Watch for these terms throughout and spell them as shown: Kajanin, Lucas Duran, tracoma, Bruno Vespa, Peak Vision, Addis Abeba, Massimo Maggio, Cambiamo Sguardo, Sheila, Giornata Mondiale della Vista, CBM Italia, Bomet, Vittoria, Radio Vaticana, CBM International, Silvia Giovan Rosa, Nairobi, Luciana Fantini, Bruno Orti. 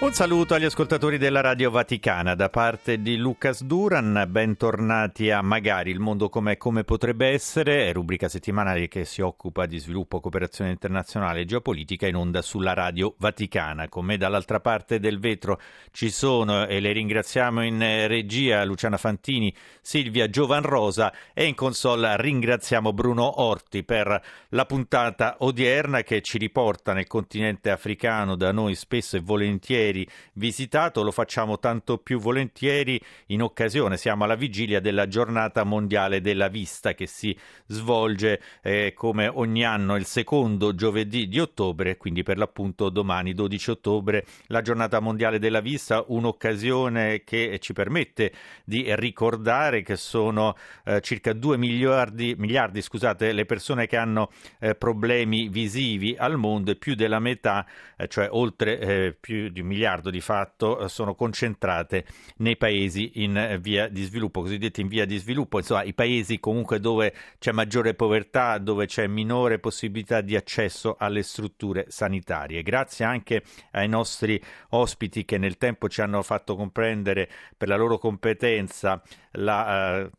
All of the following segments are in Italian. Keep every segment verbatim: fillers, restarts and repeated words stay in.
Un saluto agli ascoltatori della Radio Vaticana da parte di Lucas Duran, bentornati a Magari, il mondo com'è, come potrebbe essere, rubrica settimanale che si occupa di sviluppo, cooperazione internazionale e geopolitica in onda sulla Radio Vaticana. Con me dall'altra parte del vetro ci sono, e le ringraziamo in regia, Luciana Fantini, Silvia Giovan Rosa, e in console ringraziamo Bruno Orti per la puntata odierna che ci riporta nel continente africano, da noi spesso e volentieri visitato. Lo facciamo tanto più volentieri in occasione, siamo alla vigilia della Giornata Mondiale della Vista che si svolge eh, come ogni anno il secondo giovedì di ottobre, quindi per l'appunto domani dodici ottobre, la Giornata Mondiale della Vista, un'occasione che ci permette di ricordare che sono eh, circa due miliardi, miliardi scusate, le persone che hanno eh, problemi visivi al mondo, e più della metà, eh, cioè oltre eh, più di un miliardo di fatto, sono concentrate nei paesi in via di sviluppo, cosiddetti in via di sviluppo, insomma i paesi comunque dove c'è maggiore povertà, dove c'è minore possibilità di accesso alle strutture sanitarie. Grazie anche ai nostri ospiti che nel tempo ci hanno fatto comprendere per la loro competenza la, eh,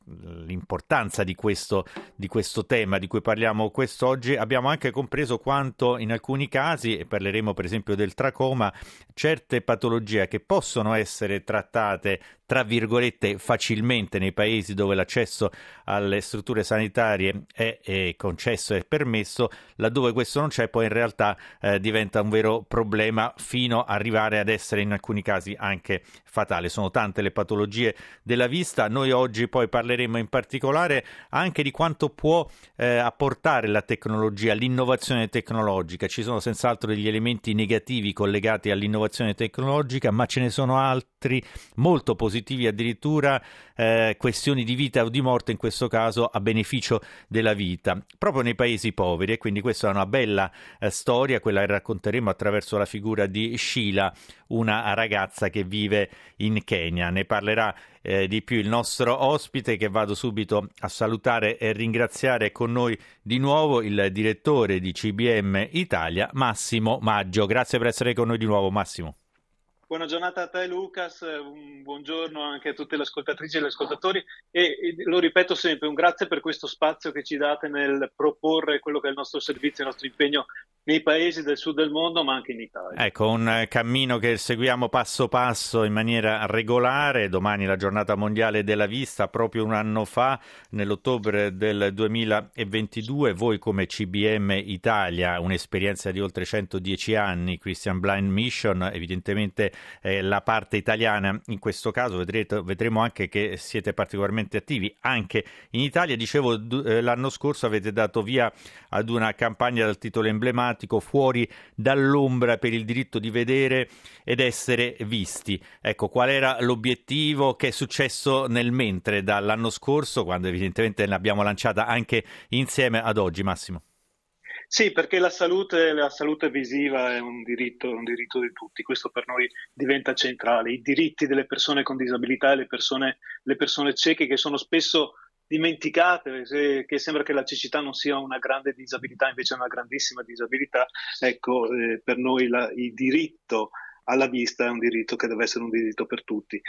l'importanza di questo, di questo tema di cui parliamo quest'oggi. Abbiamo anche compreso quanto in alcuni casi, e parleremo per esempio del tracoma, certe patologie che possono essere trattate tra virgolette facilmente nei paesi dove l'accesso alle strutture sanitarie è, è concesso e permesso, laddove questo non c'è poi in realtà eh, diventa un vero problema, fino a arrivare ad essere in alcuni casi anche fatale. Sono tante le patologie della vista. Noi oggi poi parleremo in particolare anche di quanto può eh, apportare la tecnologia, l'innovazione tecnologica. Ci sono senz'altro degli elementi negativi collegati all'innovazione tecnologica, ma ce ne sono altri molto positivi, addirittura eh, questioni di vita o di morte in questo caso a beneficio della vita, proprio nei paesi poveri. E quindi questa è una bella eh, storia, quella che racconteremo attraverso la figura di Sheila, una ragazza che vive in Kenya. Ne parlerà eh, di più il nostro ospite, che vado subito a salutare e ringraziare. Con noi di nuovo il direttore di C B M Italia, Massimo Maggio. Grazie per essere con noi di nuovo, Massimo. Buona giornata a te, Lucas, un buongiorno anche a tutte le ascoltatrici e gli ascoltatori, e, e lo ripeto sempre, un grazie per questo spazio che ci date nel proporre quello che è il nostro servizio, il nostro impegno nei paesi del sud del mondo, ma anche in Italia. Ecco, un cammino che seguiamo passo passo in maniera regolare. Domani la Giornata Mondiale della Vista, proprio un anno fa, nell'ottobre del duemilaventidue, voi come C B M Italia, un'esperienza di oltre centodieci anni, Christian Blind Mission, evidentemente Eh, la parte italiana in questo caso, vedrete, vedremo anche che siete particolarmente attivi anche in Italia. Dicevo, d- eh, l'anno scorso avete dato via ad una campagna dal titolo emblematico "Fuori dall'ombra, per il diritto di vedere ed essere visti". Ecco, qual era l'obiettivo? Che è successo nel mentre dall'anno scorso, quando evidentemente l'abbiamo lanciata anche insieme, ad oggi, Massimo? Sì, perché la salute, la salute visiva è un diritto, un diritto di tutti. Questo per noi diventa centrale. I diritti delle persone con disabilità e le persone, le persone cieche, che sono spesso dimenticate, se, che sembra che la cecità non sia una grande disabilità, invece è una grandissima disabilità. Ecco, eh, per noi la, il diritto alla vista è un diritto che deve essere un diritto per tutti.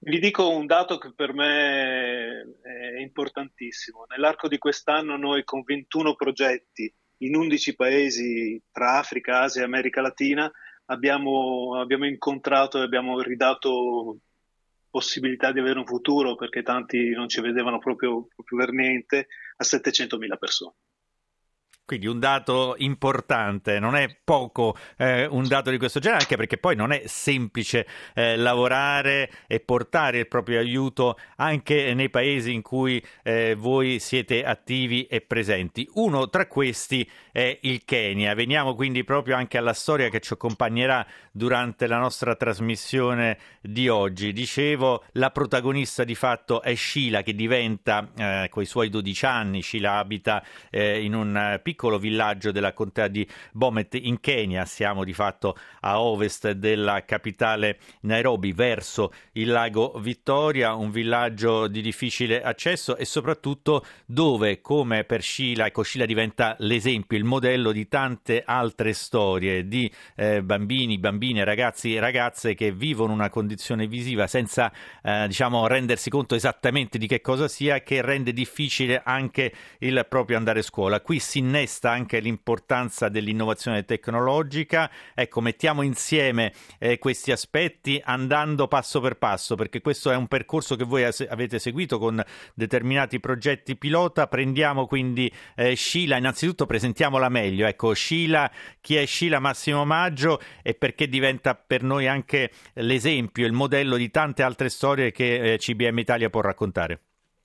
Vi dico un dato che per me è importantissimo. Nell'arco di quest'anno noi, con ventuno progetti, in undici paesi tra Africa, Asia e America Latina, abbiamo, abbiamo incontrato e abbiamo ridato possibilità di avere un futuro, perché tanti non ci vedevano proprio, proprio per niente, a settecentomila persone. Quindi un dato importante, non è poco eh, un dato di questo genere, anche perché poi non è semplice eh, lavorare e portare il proprio aiuto anche nei paesi in cui eh, voi siete attivi e presenti. Uno tra questi è il Kenya. Veniamo quindi proprio anche alla storia che ci accompagnerà durante la nostra trasmissione di oggi. Dicevo, la protagonista di fatto è Sheila, che diventa eh, coi suoi dodici anni. Sheila abita eh, in un piccolo villaggio della contea di Bomet in Kenya. Siamo di fatto a ovest della capitale Nairobi, verso il lago Vittoria, un villaggio di difficile accesso e soprattutto dove, come per Sheila, ecco, Sheila diventa l'esempio, il modello di tante altre storie di eh, bambini, bambine, ragazzi e ragazze che vivono una condizione visiva senza eh, diciamo rendersi conto esattamente di che cosa sia, che rende difficile anche il proprio andare a scuola. Qui si innesta anche l'importanza dell'innovazione tecnologica. Ecco, mettiamo insieme eh, questi aspetti andando passo per passo, perché questo è un percorso che voi as- avete seguito con determinati progetti pilota. Prendiamo quindi eh, Sheila, innanzitutto presentiamola meglio. Ecco, Sheila, chi è Sheila Massimo Maggio e perché diventa per noi anche l'esempio, il modello di tante altre storie che eh, C B M Italia può raccontare.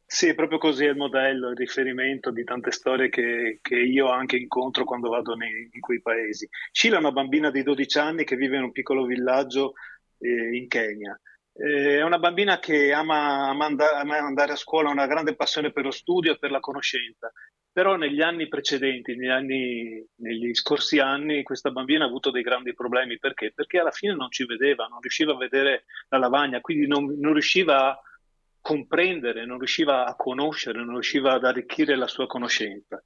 Sì, proprio così, è il modello, il riferimento di tante storie che, che io anche incontro quando vado nei, in quei paesi. Sheila è una bambina di dodici anni che vive in un piccolo villaggio eh, in Kenya. Eh, è una bambina che ama, ama, and- ama andare a scuola, ha una grande passione per lo studio e per la conoscenza. Però negli anni precedenti, negli, anni, negli scorsi anni, questa bambina ha avuto dei grandi problemi. Perché? Perché alla fine non ci vedeva, non riusciva a vedere la lavagna, quindi non, non riusciva a comprendere, non riusciva a conoscere, non riusciva ad arricchire la sua conoscenza.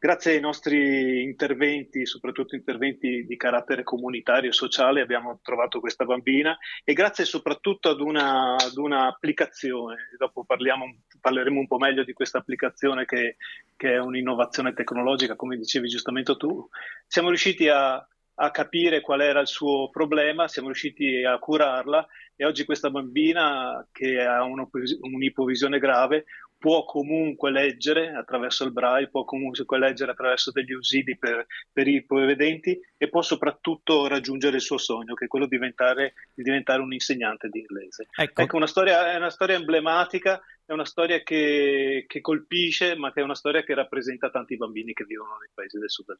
Grazie ai nostri interventi, soprattutto interventi di carattere comunitario e sociale, abbiamo trovato questa bambina e grazie soprattutto ad una ad un'applicazione, dopo parliamo, parleremo un po' meglio di questa applicazione che, che è un'innovazione tecnologica, come dicevi giustamente tu, siamo riusciti a a capire qual era il suo problema, siamo riusciti a curarla e oggi questa bambina, che ha un'ipovisione grave, può comunque leggere attraverso il braille, può comunque leggere attraverso degli ausili per, per i ipovedenti e può soprattutto raggiungere il suo sogno, che è quello di diventare, di diventare un insegnante di inglese. Ecco, ecco una storia, è una storia emblematica, è una storia che, che colpisce, ma che è una storia che rappresenta tanti bambini che vivono nei paesi del sud.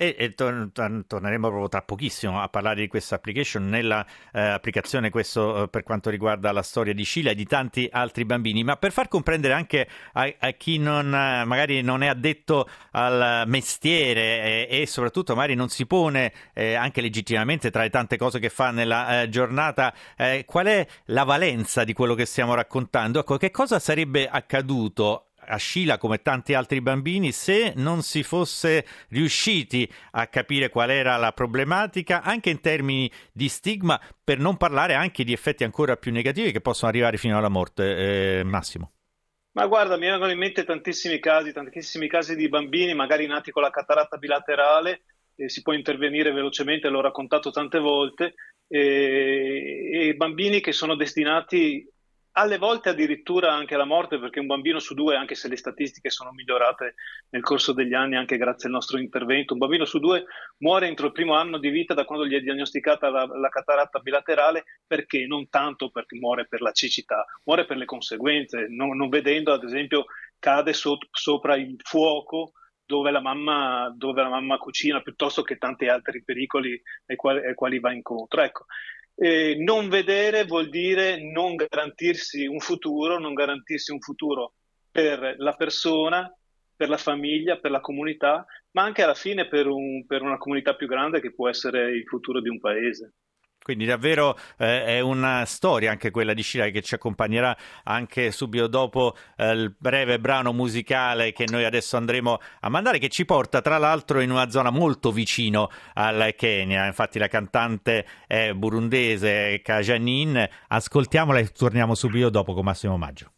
E, e to- to- torneremo proprio tra pochissimo a parlare di questa application, nella eh, applicazione questo eh, per quanto riguarda la storia di Sheila e di tanti altri bambini, ma per far comprendere anche a, a chi non magari non è addetto al mestiere eh, e soprattutto magari non si pone eh, anche legittimamente tra le tante cose che fa nella eh, giornata eh, qual è la valenza di quello che stiamo raccontando. Ecco, che cosa sarebbe accaduto a Sheila, come tanti altri bambini, se non si fosse riusciti a capire qual era la problematica, anche in termini di stigma, per non parlare anche di effetti ancora più negativi che possono arrivare fino alla morte, eh, Massimo? Ma guarda, mi vengono in mente tantissimi casi, tantissimi casi di bambini magari nati con la cataratta bilaterale, eh, si può intervenire velocemente, l'ho raccontato tante volte, eh, e bambini che sono destinati alle volte addirittura anche alla morte, perché un bambino su due, anche se le statistiche sono migliorate nel corso degli anni anche grazie al nostro intervento, un bambino su due muore entro il primo anno di vita da quando gli è diagnosticata la, la cataratta bilaterale. Perché? Non tanto perché muore per la cecità, muore per le conseguenze, non, non vedendo, ad esempio cade so, sopra il fuoco dove la mamma, dove la mamma cucina, piuttosto che tanti altri pericoli ai quali, ai quali va incontro. Ecco, Eh, non vedere vuol dire non garantirsi un futuro, non garantirsi un futuro per la persona, per la famiglia, per la comunità, ma anche alla fine per, un, per una comunità più grande che può essere il futuro di un paese. Quindi davvero eh, è una storia anche quella di Sheila, che ci accompagnerà anche subito dopo eh, il breve brano musicale che noi adesso andremo a mandare, che ci porta tra l'altro in una zona molto vicino al Kenya. Infatti la cantante è burundese Kajanin. Ascoltiamola e torniamo subito dopo con Massimo Maggio.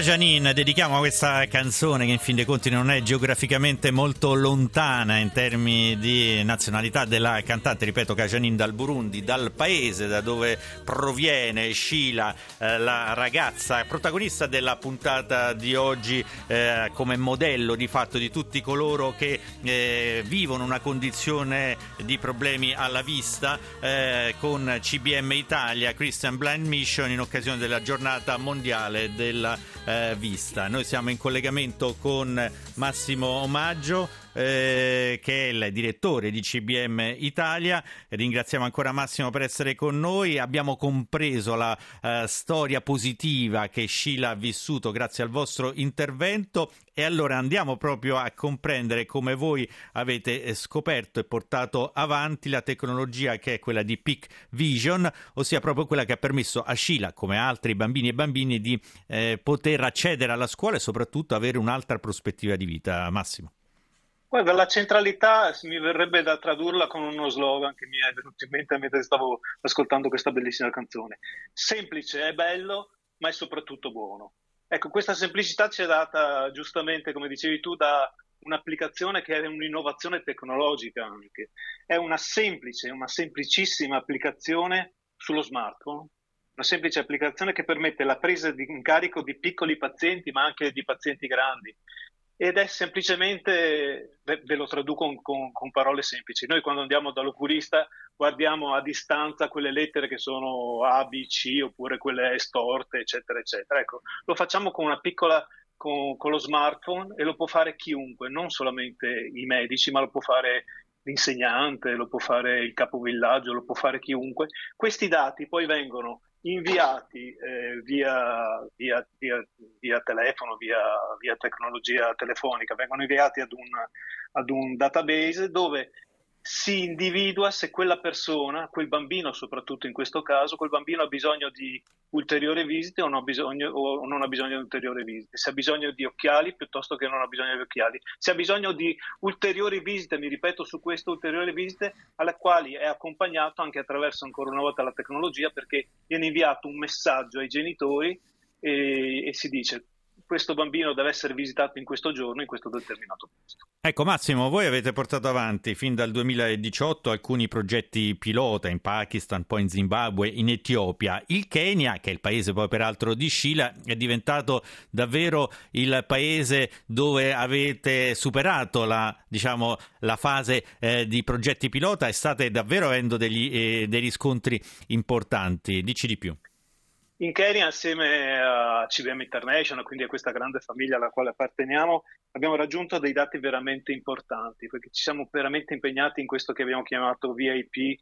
Kajanin dedichiamo a questa canzone che in fin dei conti non è geograficamente molto lontana in termini di nazionalità della cantante, ripeto, Kajanin dal Burundi, dal paese da dove proviene Sheila, eh, la ragazza protagonista della puntata di oggi, eh, come modello di fatto di tutti coloro che eh, vivono una condizione di problemi alla vista, eh, con C B M Italia, Christian Blind Mission, in occasione della Giornata Mondiale della eh, Vista. Noi siamo in collegamento con Massimo Maggio, Eh, che è il direttore di C B M Italia. Ringraziamo ancora Massimo per essere con noi. Abbiamo compreso la eh, storia positiva che Sheila ha vissuto grazie al vostro intervento, e allora andiamo proprio a comprendere come voi avete scoperto e portato avanti la tecnologia che è quella di Peak Vision, ossia proprio quella che ha permesso a Sheila, come altri bambini e bambini, di eh, poter accedere alla scuola e soprattutto avere un'altra prospettiva di vita. Massimo. Guarda, la centralità mi verrebbe da tradurla con uno slogan che mi è venuto in mente mentre stavo ascoltando questa bellissima canzone. Semplice è bello, ma è soprattutto buono. Ecco, questa semplicità ci è data giustamente, come dicevi tu, da un'applicazione che è un'innovazione tecnologica anche. È una semplice, una semplicissima applicazione sullo smartphone, una semplice applicazione che permette la presa in carico di piccoli pazienti, ma anche di pazienti grandi. Ed è semplicemente, ve lo traduco con, con, con parole semplici, noi quando andiamo dall'oculista guardiamo a distanza quelle lettere che sono A, B, C oppure quelle storte, eccetera, eccetera. Ecco, lo facciamo con una piccola, con, con lo smartphone, e lo può fare chiunque, non solamente i medici, ma lo può fare l'insegnante, lo può fare il capovillaggio, lo può fare chiunque. Questi dati poi vengono inviati eh, via, via, via, via telefono, via, via tecnologia telefonica, vengono inviati ad un, ad un database dove si individua se quella persona, quel bambino soprattutto in questo caso, quel bambino ha bisogno di ulteriori visite o non ha bisogno, o non ha bisogno di ulteriori visite, se ha bisogno di occhiali piuttosto che non ha bisogno di occhiali, se ha bisogno di ulteriori visite, mi ripeto su questo, ulteriori visite alle quali è accompagnato anche attraverso ancora una volta la tecnologia, perché viene inviato un messaggio ai genitori e, e si dice: questo bambino deve essere visitato in questo giorno, in questo determinato posto. Ecco Massimo, voi avete portato avanti fin dal duemiladiciotto alcuni progetti pilota in Pakistan, poi in Zimbabwe, in Etiopia. Il Kenya, che è il paese poi peraltro di Sheila, è diventato davvero il paese dove avete superato la, diciamo, la fase eh, di progetti pilota e state davvero avendo degli, eh, dei riscontri importanti. Dici di più. In Kenya, assieme a C B M International, quindi a questa grande famiglia alla quale apparteniamo, abbiamo raggiunto dei dati veramente importanti, perché ci siamo veramente impegnati in questo che abbiamo chiamato V I P,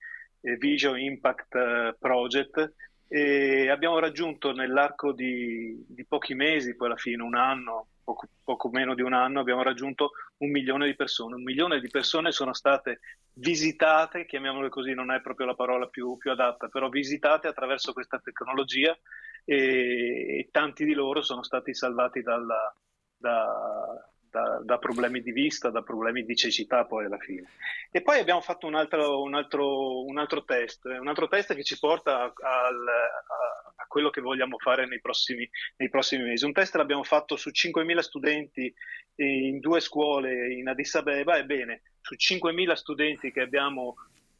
eh, Vision Impact Project, e abbiamo raggiunto nell'arco di, di pochi mesi, poi alla fine un anno, poco, poco meno di un anno, abbiamo raggiunto un milione di persone. Un milione di persone sono state visitate, chiamiamole così, non è proprio la parola più, più adatta, però visitate attraverso questa tecnologia, e, e tanti di loro sono stati salvati dalla, da, da, da problemi di vista, da problemi di cecità poi alla fine. E poi abbiamo fatto un altro, un altro, un altro test, un altro test che ci porta al, a, a quello che vogliamo fare nei prossimi, nei prossimi mesi. Un test l'abbiamo fatto su cinquemila studenti in due scuole in Addis Abeba. Ebbene, su cinquemila studenti che abbiamo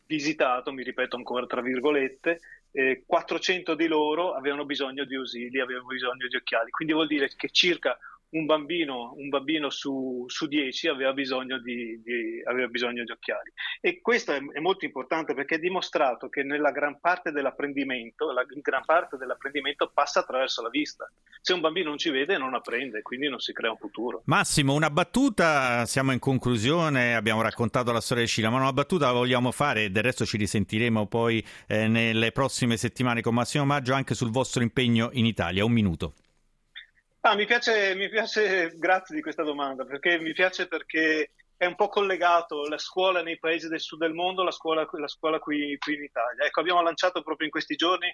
visitato, mi ripeto ancora tra virgolette, eh, quattrocento di loro avevano bisogno di ausili, avevano bisogno di occhiali. Quindi vuol dire che circa un bambino, un bambino su, su dieci aveva bisogno di, di, aveva bisogno di occhiali. E questo è, è molto importante, perché è dimostrato che nella gran parte dell'apprendimento, la gran parte dell'apprendimento passa attraverso la vista. Se un bambino non ci vede non apprende, quindi non si crea un futuro. Massimo, una battuta, siamo in conclusione, abbiamo raccontato la storia di Sheila, ma una battuta la vogliamo fare, del resto ci risentiremo poi eh, nelle prossime settimane con Massimo Maggio anche sul vostro impegno in Italia. Un minuto. Ah, mi piace, mi piace, grazie di questa domanda, perché mi piace perché è un po' collegato la scuola nei paesi del sud del mondo, la scuola, la scuola qui, qui in Italia. Ecco, abbiamo lanciato proprio in questi giorni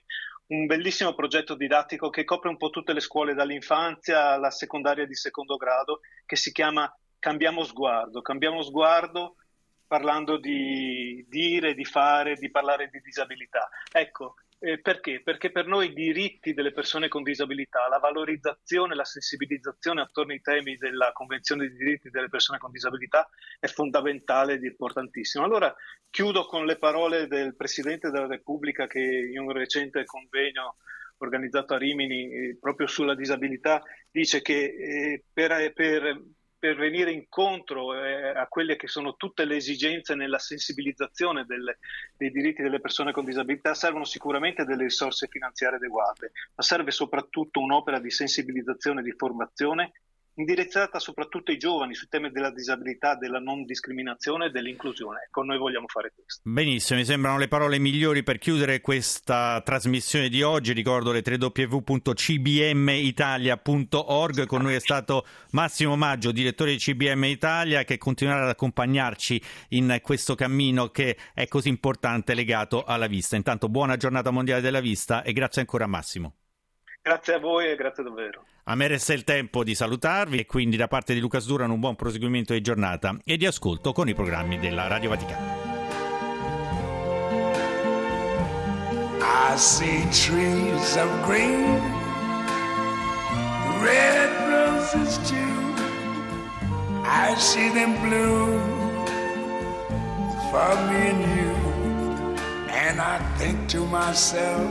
un bellissimo progetto didattico che copre un po' tutte le scuole, dall'infanzia alla secondaria di secondo grado, che si chiama Cambiamo Sguardo. Cambiamo Sguardo parlando di dire, di fare, di parlare di disabilità. Ecco, Eh, perché? Perché per noi i diritti delle persone con disabilità, la valorizzazione, la sensibilizzazione attorno ai temi della Convenzione dei diritti delle persone con disabilità è fondamentale ed importantissimo. Allora chiudo con le parole del Presidente della Repubblica che in un recente convegno organizzato a Rimini eh, proprio sulla disabilità dice che eh, per, per, per venire incontro eh, a quelle che sono tutte le esigenze nella sensibilizzazione del, dei diritti delle persone con disabilità servono sicuramente delle risorse finanziarie adeguate, ma serve soprattutto un'opera di sensibilizzazione e di formazione indirizzata soprattutto ai giovani sui temi della disabilità, della non discriminazione e dell'inclusione. Ecco, noi vogliamo fare questo. Benissimo, mi sembrano le parole migliori per chiudere questa trasmissione di oggi. Ricordo le w w w punto c b m italia punto org. Con noi è stato Massimo Maggio, direttore di C B M Italia, che continuerà ad accompagnarci in questo cammino che è così importante legato alla vista. Intanto buona giornata mondiale della vista e grazie ancora Massimo. Grazie a voi e grazie davvero. A me resta il tempo di salutarvi e quindi da parte di Lucas Duran un buon proseguimento di giornata e di ascolto con i programmi della Radio Vaticana. I see trees of green, red roses too. I see them blue for me and you. And I think to myself,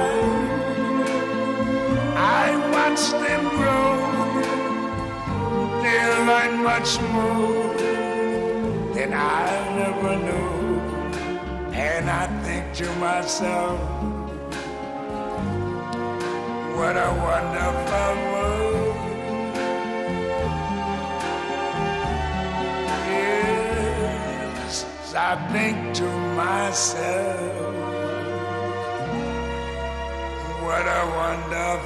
I watch them grow, they'll learn much more than I'll never know. And I think to myself, what a wonderful world. Yes, I think to myself, what a wonderful